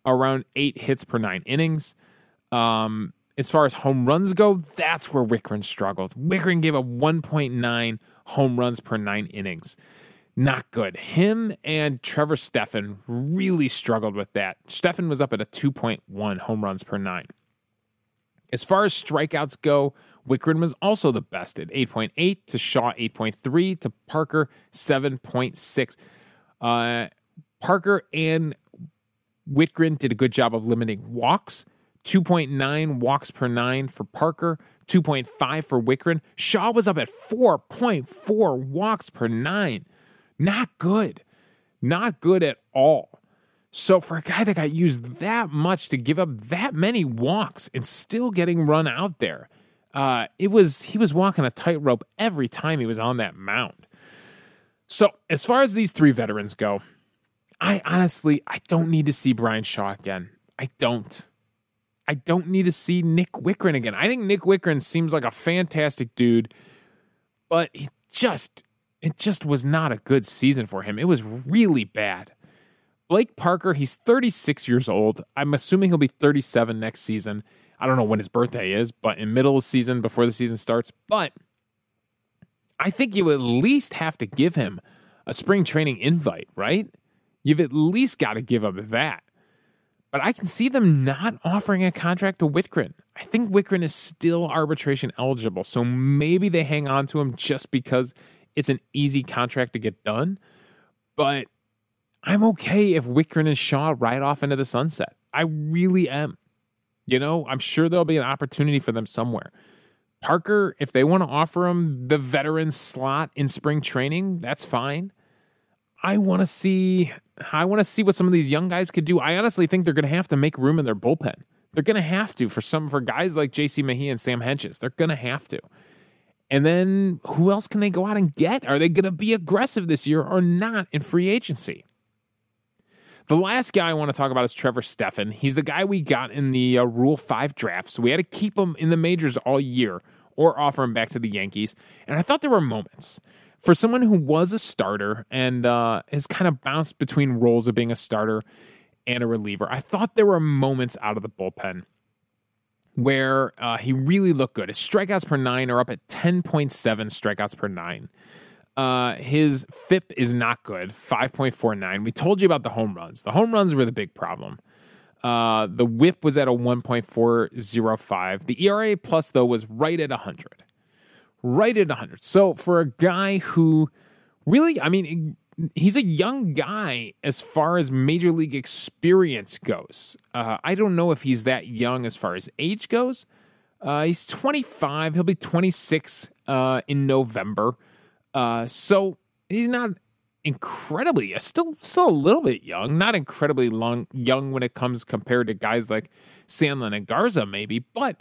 around eight hits per nine innings. Um, as far as home runs go, that's where Wittgren struggled. Wittgren gave up one point nine home runs per nine innings. Not good. Him and Trevor Stephan really struggled with that. Stephan was up at a two point one home runs per nine. As far as strikeouts go, Wittgren was also the best at eight point eight to Shaw, eight point three to Parker, seven point six. Uh, Parker and Wittgren did a good job of limiting walks. two point nine walks per nine for Parker, two point five for Wittgren. Shaw was up at four point four walks per nine. Not good. Not good at all. So for a guy that got used that much to give up that many walks and still getting run out there, uh, it was he was walking a tightrope every time he was on that mound. So as far as these three veterans go, I honestly, I don't need to see Brian Shaw again. I don't. I don't need to see Nick Wittgren again. I think Nick Wittgren seems like a fantastic dude, but he just, it just was not a good season for him. It was really bad. Blake Parker, he's thirty-six years old. I'm assuming he'll be thirty-seven next season. I don't know when his birthday is, but in middle of the season, before the season starts. But I think you at least have to give him a spring training invite, right? You've at least got to give up that. But I can see them not offering a contract to Wittgren. I think Wittgren is still arbitration eligible, so maybe they hang on to him just because it's an easy contract to get done. But I'm okay if Wittgren and Shaw ride off into the sunset. I really am. You know, I'm sure there'll be an opportunity for them somewhere. Parker, if they want to offer him the veteran slot in spring training, that's fine. I want to see I want to see what some of these young guys could do. I honestly think they're going to have to make room in their bullpen. They're going to have to for some for guys like J C. Mejia and Sam Hentges. They're going to have to. And then who else can they go out and get? Are they going to be aggressive this year or not in free agency? The last guy I want to talk about is Trevor Stephan. He's the guy we got in the uh, Rule five draft, so we had to keep him in the majors all year or offer him back to the Yankees. And I thought there were moments. For someone who was a starter and uh, has kind of bounced between roles of being a starter and a reliever, I thought there were moments out of the bullpen where uh, he really looked good. His strikeouts per nine are up at ten point seven strikeouts per nine. Uh, his F I P is not good, five point four nine. We told you about the home runs. The home runs were the big problem. Uh, the WHIP was at a one point four oh five. The E R A plus, though, was right at one hundred. Right at one hundred. So for a guy who really, I mean, he's a young guy as far as major league experience goes. Uh, I don't know if he's that young as far as age goes. Uh, he's twenty-five. He'll be twenty-six uh, in November. Uh, so he's not incredibly, still still a little bit young, not incredibly long, young when it comes compared to guys like Sandlin and Garza maybe, but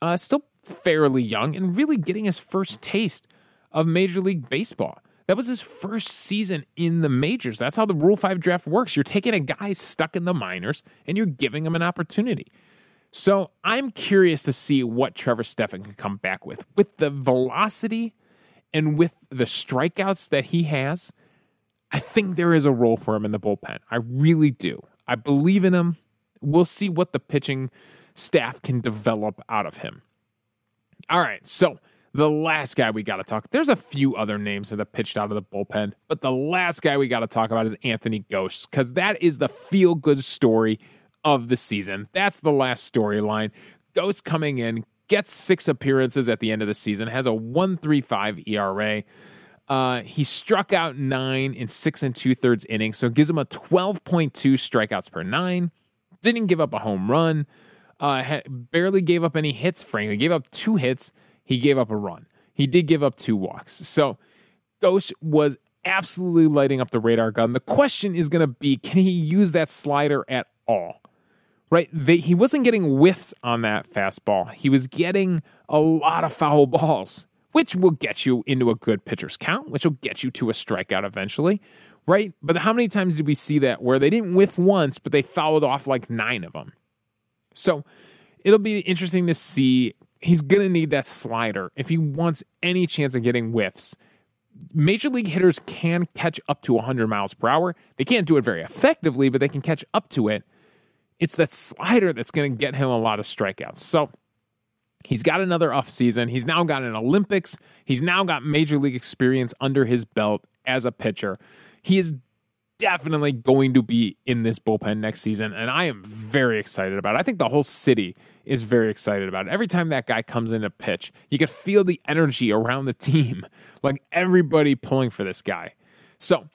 uh, still fairly young and really getting his first taste of Major League Baseball. That was his first season in the majors. That's how the Rule five draft works. You're taking a guy stuck in the minors and you're giving him an opportunity. So I'm curious to see what Trevor Stephan can come back with. With the velocity and with the strikeouts that he has, I think there is a role for him in the bullpen. I really do. I believe in him. We'll see what the pitching staff can develop out of him. All right, so the last guy we got to talk, there's a few other names that have pitched out of the bullpen, but the last guy we got to talk about is Anthony Gose, because that is the feel-good story of the season. That's the last storyline. Gose coming in, gets six appearances at the end of the season, has a one point three five E R A. Uh, he struck out nine in six and two-thirds innings, so it gives him a twelve point two strikeouts per nine. Didn't give up a home run. Uh, had, barely gave up any hits, frankly. Gave up two hits. He gave up a run. He did give up two walks. So Gose was absolutely lighting up the radar gun. The question is going to be, can he use that slider at all? Right? They, he wasn't getting whiffs on that fastball. He was getting a lot of foul balls, which will get you into a good pitcher's count, which will get you to a strikeout eventually. Right? But how many times did we see that where they didn't whiff once, but they fouled off like nine of them? So it'll be interesting to see. He's going to need that slider if he wants any chance of getting whiffs. Major league hitters can catch up to one hundred miles per hour. They can't do it very effectively, but they can catch up to it. It's that slider that's going to get him a lot of strikeouts. So he's got another offseason. He's now got an Olympics. He's now got major league experience under his belt as a pitcher. He is definitely going to be in this bullpen next season, and I am very excited about it. I think the whole city is very excited about it. Every time that guy comes in to pitch, you can feel the energy around the team, like everybody pulling for this guy. So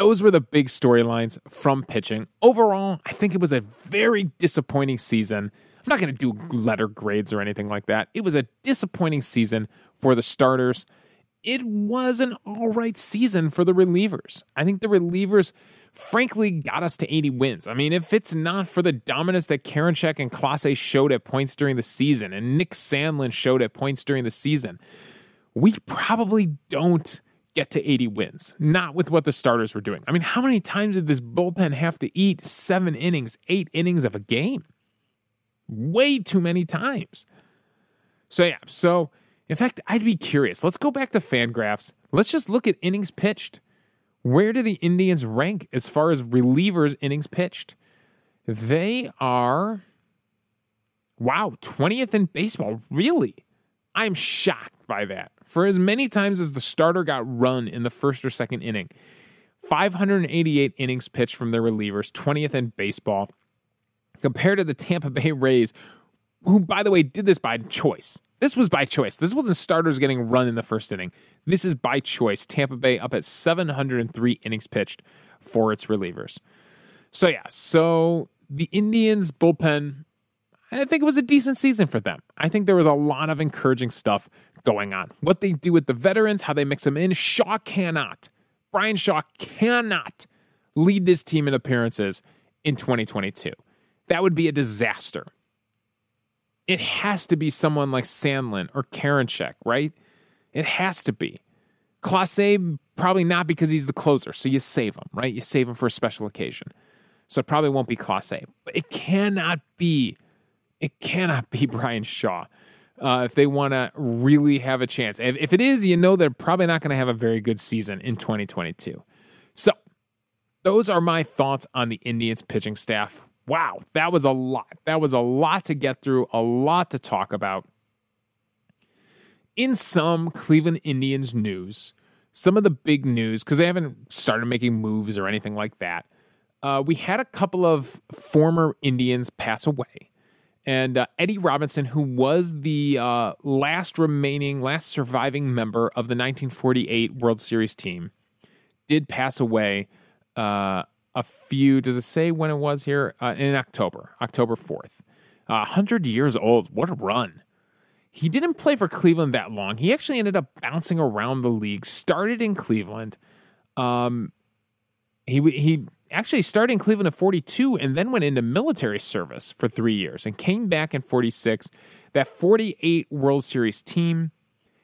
those were the big storylines from pitching. Overall, I think it was a very disappointing season. I'm not going to do letter grades or anything like that. It was a disappointing season for the starters. It was an all right season for the relievers. I think the relievers, frankly, got us to eighty wins. I mean, if it's not for the dominance that Karinchak and Clase showed at points during the season and Nick Sandlin showed at points during the season, we probably don't get to eighty wins, not with what the starters were doing. I mean, how many times did this bullpen have to eat seven innings, eight innings of a game? Way too many times. So, yeah, so... In fact, I'd be curious. Let's go back to FanGraphs. Let's just look at innings pitched. Where do the Indians rank as far as relievers innings pitched? They are, wow, twentieth in baseball. Really? I'm shocked by that. For as many times as the starter got run in the first or second inning, five hundred eighty-eight innings pitched from their relievers, twentieth in baseball, compared to the Tampa Bay Rays, who, by the way, did this by choice. This was by choice. This wasn't starters getting run in the first inning. This is by choice. Tampa Bay up at seven hundred three innings pitched for its relievers. So, yeah. So, the Indians' bullpen, I think it was a decent season for them. I think there was a lot of encouraging stuff going on. What they do with the veterans, how they mix them in. Shaw cannot. Brian Shaw cannot lead this team in appearances in twenty twenty-two. That would be a disaster. It has to be someone like Sandlin or Karinchak, right? It has to be. Clase, probably not because he's the closer, so you save him, right? You save him for a special occasion. So it probably won't be Clase. But it cannot be, it cannot be Brian Shaw uh, if they want to really have a chance. If, if it is, you know they're probably not going to have a very good season in twenty twenty-two. So those are my thoughts on the Indians pitching staff. Wow, that was a lot. That was a lot to get through, a lot to talk about. In some Cleveland Indians news, some of the big news, because they haven't started making moves or anything like that, uh, we had a couple of former Indians pass away. And uh, Eddie Robinson, who was the uh, last remaining, last surviving member of the nineteen forty-eight World Series team, did pass away uh a few, does it say when it was here? Uh, in October, October fourth. Uh, one hundred years old. What a run. He didn't play for Cleveland that long. He actually ended up bouncing around the league, started in Cleveland. Um, he he actually started in Cleveland at forty-two and then went into military service for three years and came back in forty-six. That forty-eight World Series team,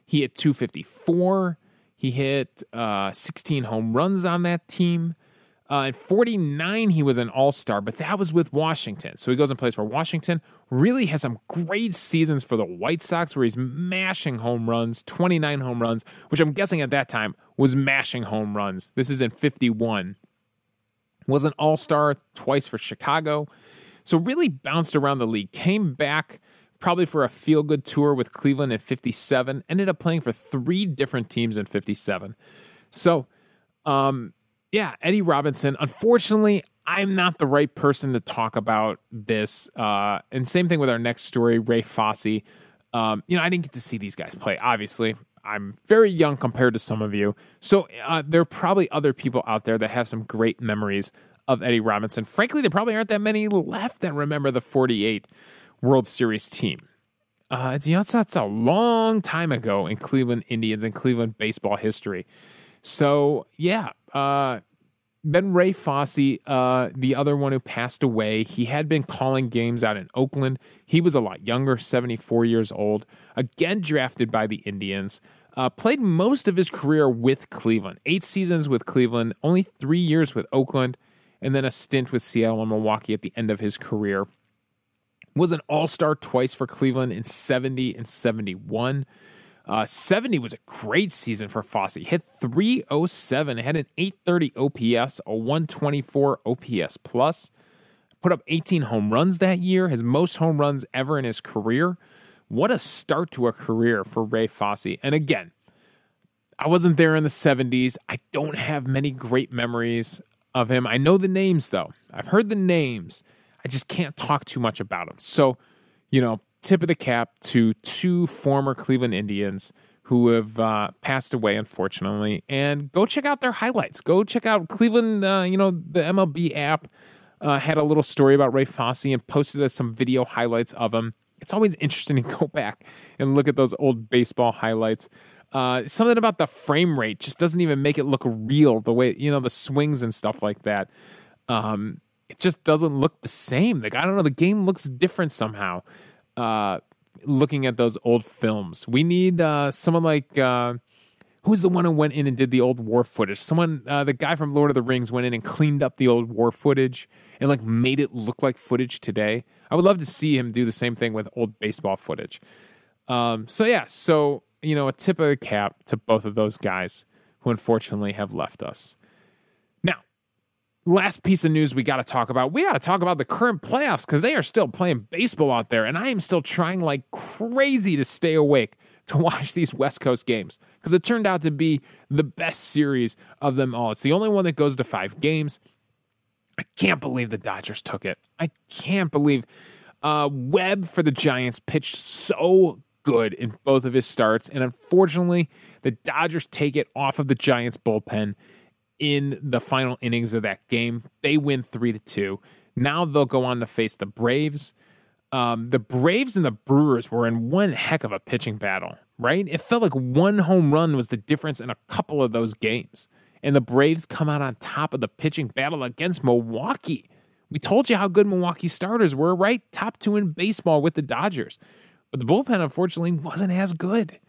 he hit two fifty-four. He hit uh, sixteen home runs on that team. Uh, at forty-nine, he was an all-star, but that was with Washington. So he goes and plays for Washington. Really has some great seasons for the White Sox where he's mashing home runs, twenty-nine home runs, which I'm guessing at that time was mashing home runs. This is in fifty-one. Was an all-star twice for Chicago. So really bounced around the league. Came back probably for a feel-good tour with Cleveland in fifty-seven. Ended up playing for three different teams in fifty-seven. So, um... yeah, Eddie Robinson. Unfortunately, I'm not the right person to talk about this. Uh, and same thing with our next story, Ray Fosse. Um, you know, I didn't get to see these guys play, obviously. I'm very young compared to some of you. So uh, there are probably other people out there that have some great memories of Eddie Robinson. Frankly, there probably aren't that many left that remember the forty-eight World Series team. Uh, it's, you know, it's, it's a long time ago in Cleveland Indians and Cleveland baseball history. So, yeah. Uh, then Ray Fosse, uh, the other one who passed away, he had been calling games out in Oakland. He was a lot younger, seventy-four years old, again drafted by the Indians, uh, played most of his career with Cleveland, eight seasons with Cleveland, only three years with Oakland, and then a stint with Seattle and Milwaukee at the end of his career. Was an all-star twice for Cleveland in seventy and seventy-one. Uh, seventy was a great season for Fosse. Hit three oh seven, had an eight thirty O P S, a one twenty-four O P S plus. Put up eighteen home runs that year, his most home runs ever in his career. What a start to a career for Ray Fosse. And again, I wasn't there in the seventies. I don't have many great memories of him. I know the names, though. I've heard the names. I just can't talk too much about him. So, you know, tip of the cap to two former Cleveland Indians who have uh, passed away, unfortunately. And go check out their highlights. Go check out Cleveland, uh, you know, the M L B app uh, had a little story about Ray Fosse and posted us some video highlights of him. It's always interesting to go back and look at those old baseball highlights. Uh, something about the frame rate just doesn't even make it look real, the way, you know, the swings and stuff like that. Um, it just doesn't look the same. Like, I don't know, the game looks different somehow. Uh, looking at those old films, we need uh, someone like uh, who's the one who went in and did the old war footage? Someone, uh, the guy from Lord of the Rings went in and cleaned up the old war footage and like made it look like footage today. I would love to see him do the same thing with old baseball footage. Um, so yeah, so you know, a tip of the cap to both of those guys who unfortunately have left us. Now, last piece of news we got to talk about. We got to talk about the current playoffs because they are still playing baseball out there, and I am still trying like crazy to stay awake to watch these West Coast games because it turned out to be the best series of them all. It's the only one that goes to five games. I can't believe the Dodgers took it. I can't believe uh, Webb for the Giants pitched so good in both of his starts, and unfortunately the Dodgers take it off of the Giants bullpen in the final innings of that game. They win three to two. Now they'll go on to face the Braves. Um, the Braves and the Brewers were in one heck of a pitching battle, right? It felt like one home run was the difference in a couple of those games, and the Braves come out on top of the pitching battle against Milwaukee. We told you how good Milwaukee starters were, right? Top two in baseball with the Dodgers. But the bullpen, unfortunately, wasn't as good.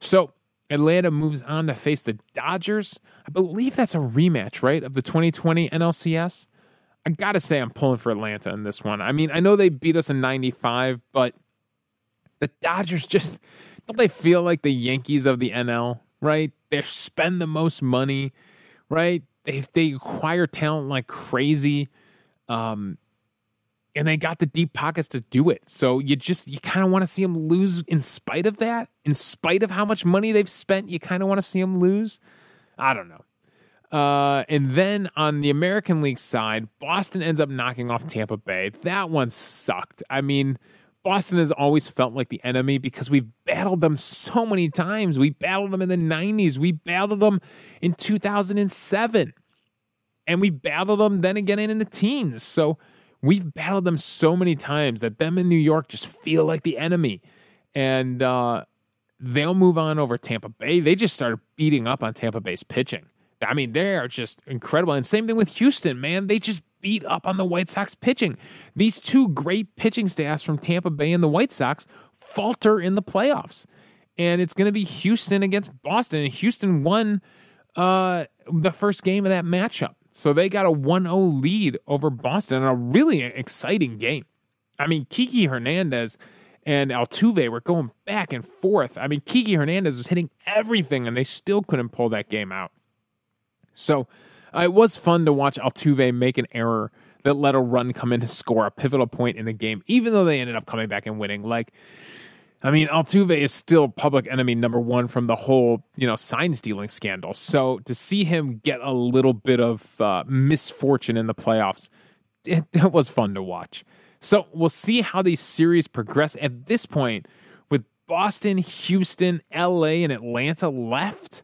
So Atlanta moves on to face the Dodgers. I believe that's a rematch, right, of the twenty twenty N L C S. I got to say I'm pulling for Atlanta in this one. I mean, I know they beat us in ninety-five, but the Dodgers just, don't they feel like the Yankees of the N L, right? They spend the most money, right? They, they acquire talent like crazy. Um And they got the deep pockets to do it. So you just, you kind of want to see them lose in spite of that. In spite of how much money they've spent, you kind of want to see them lose. I don't know. Uh, and then on the American League side, Boston ends up knocking off Tampa Bay. That one sucked. I mean, Boston has always felt like the enemy because we've battled them so many times. We battled them in the nineties. We battled them in two thousand seven. And we battled them then again in the teens. So we've battled them so many times that them in New York just feel like the enemy. And uh, they'll move on over Tampa Bay. They just started beating up on Tampa Bay's pitching. I mean, they are just incredible. And same thing with Houston, man. They just beat up on the White Sox pitching. These two great pitching staffs from Tampa Bay and the White Sox falter in the playoffs. And it's going to be Houston against Boston. And Houston won uh, the first game of that matchup. So they got a one oh lead over Boston in a really exciting game. I mean, Kiki Hernandez and Altuve were going back and forth. I mean, Kiki Hernandez was hitting everything, and they still couldn't pull that game out. So uh, it was fun to watch Altuve make an error that let a run come in to score a pivotal point in the game, even though they ended up coming back and winning. Like, I mean, Altuve is still public enemy number one from the whole, you know, sign stealing scandal. So to see him get a little bit of uh, misfortune in the playoffs, it, it was fun to watch. So we'll see how these series progress at this point with Boston, Houston, L A, and Atlanta left.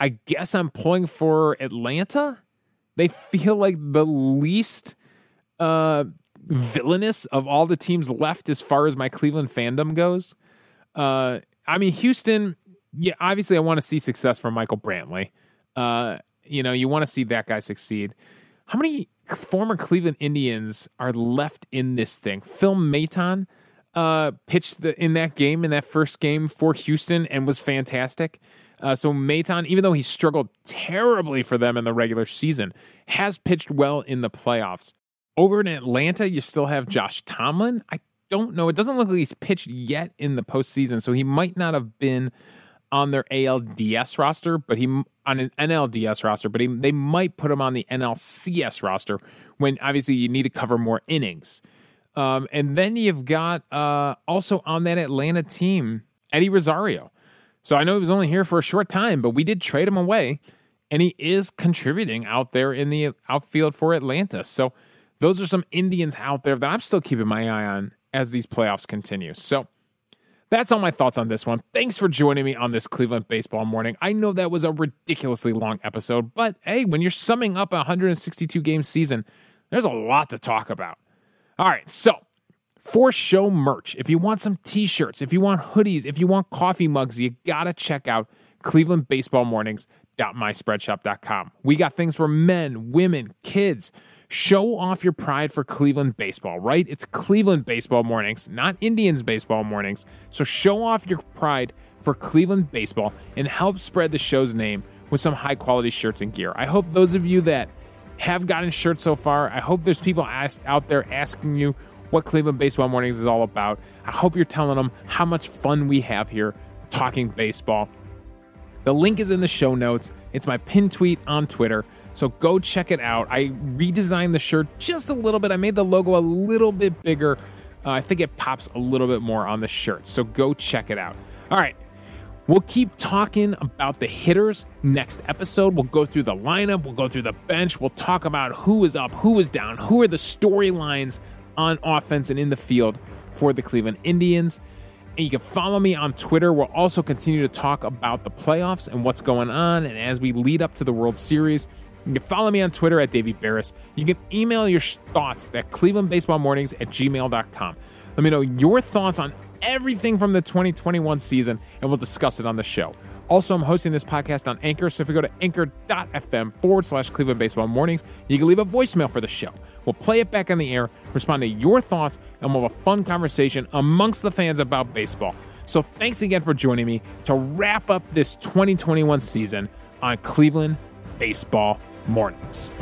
I guess I'm pulling for Atlanta. They feel like the least uh, villainous of all the teams left as far as my Cleveland fandom goes. Uh, I mean, Houston, yeah, obviously I want to see success from Michael Brantley. Uh, you know, you want to see that guy succeed. How many former Cleveland Indians are left in this thing? Phil Maton uh, pitched the, in that game, in that first game for Houston, and was fantastic. Uh, so Maton, even though he struggled terribly for them in the regular season, has pitched well in the playoffs. Over in Atlanta, you still have Josh Tomlin. I don't know. It doesn't look like he's pitched yet in the postseason, so he might not have been on their A L D S roster, but he on an N L D S roster, but he, they might put him on the N L C S roster when obviously you need to cover more innings. Um, and then you've got uh, also on that Atlanta team, Eddie Rosario. So I know he was only here for a short time, but we did trade him away, and he is contributing out there in the outfield for Atlanta. So those are some Indians out there that I'm still keeping my eye on as these playoffs continue. So That's all my thoughts on this one. Thanks for joining me on this Cleveland baseball morning. I know that was a ridiculously long episode, but hey, when you're summing up a one hundred sixty-two game season, there's a lot to talk about. All right, so for show merch, if you want some t-shirts, if you want hoodies, if you want coffee mugs, you gotta check out Cleveland Baseball Mornings dot my spread shop dot com. We got things for men, women, kids. Show off your pride for Cleveland baseball, right? It's Cleveland baseball mornings, not Indians baseball mornings. So show off your pride for Cleveland baseball and help spread the show's name with some high quality shirts and gear. I hope those of you that have gotten shirts so far, I hope there's people asked out there asking you what Cleveland baseball mornings is all about. I hope you're telling them how much fun we have here talking baseball. The link is in the show notes. It's my pin tweet on Twitter. So go check it out. I redesigned the shirt just a little bit. I made the logo a little bit bigger. Uh, I think it pops a little bit more on the shirt. So go check it out. All right. We'll keep talking about the hitters next episode. We'll go through the lineup. We'll go through the bench. We'll talk about who is up, who is down, who are the storylines on offense and in the field for the Cleveland Indians. And you can follow me on Twitter. We'll also continue to talk about the playoffs and what's going on. And as we lead up to the World Series, you can follow me on Twitter at Davey Barris. You can email your thoughts at Cleveland Baseball Mornings at gmail dot com. Let me know your thoughts on everything from the twenty twenty-one season, and we'll discuss it on the show. Also, I'm hosting this podcast on Anchor, so if you go to anchor dot f m forward slash Cleveland Baseball Mornings, you can leave a voicemail for the show. We'll play it back on the air, respond to your thoughts, and we'll have a fun conversation amongst the fans about baseball. So thanks again for joining me to wrap up this twenty twenty-one season on Cleveland Baseball Mornings.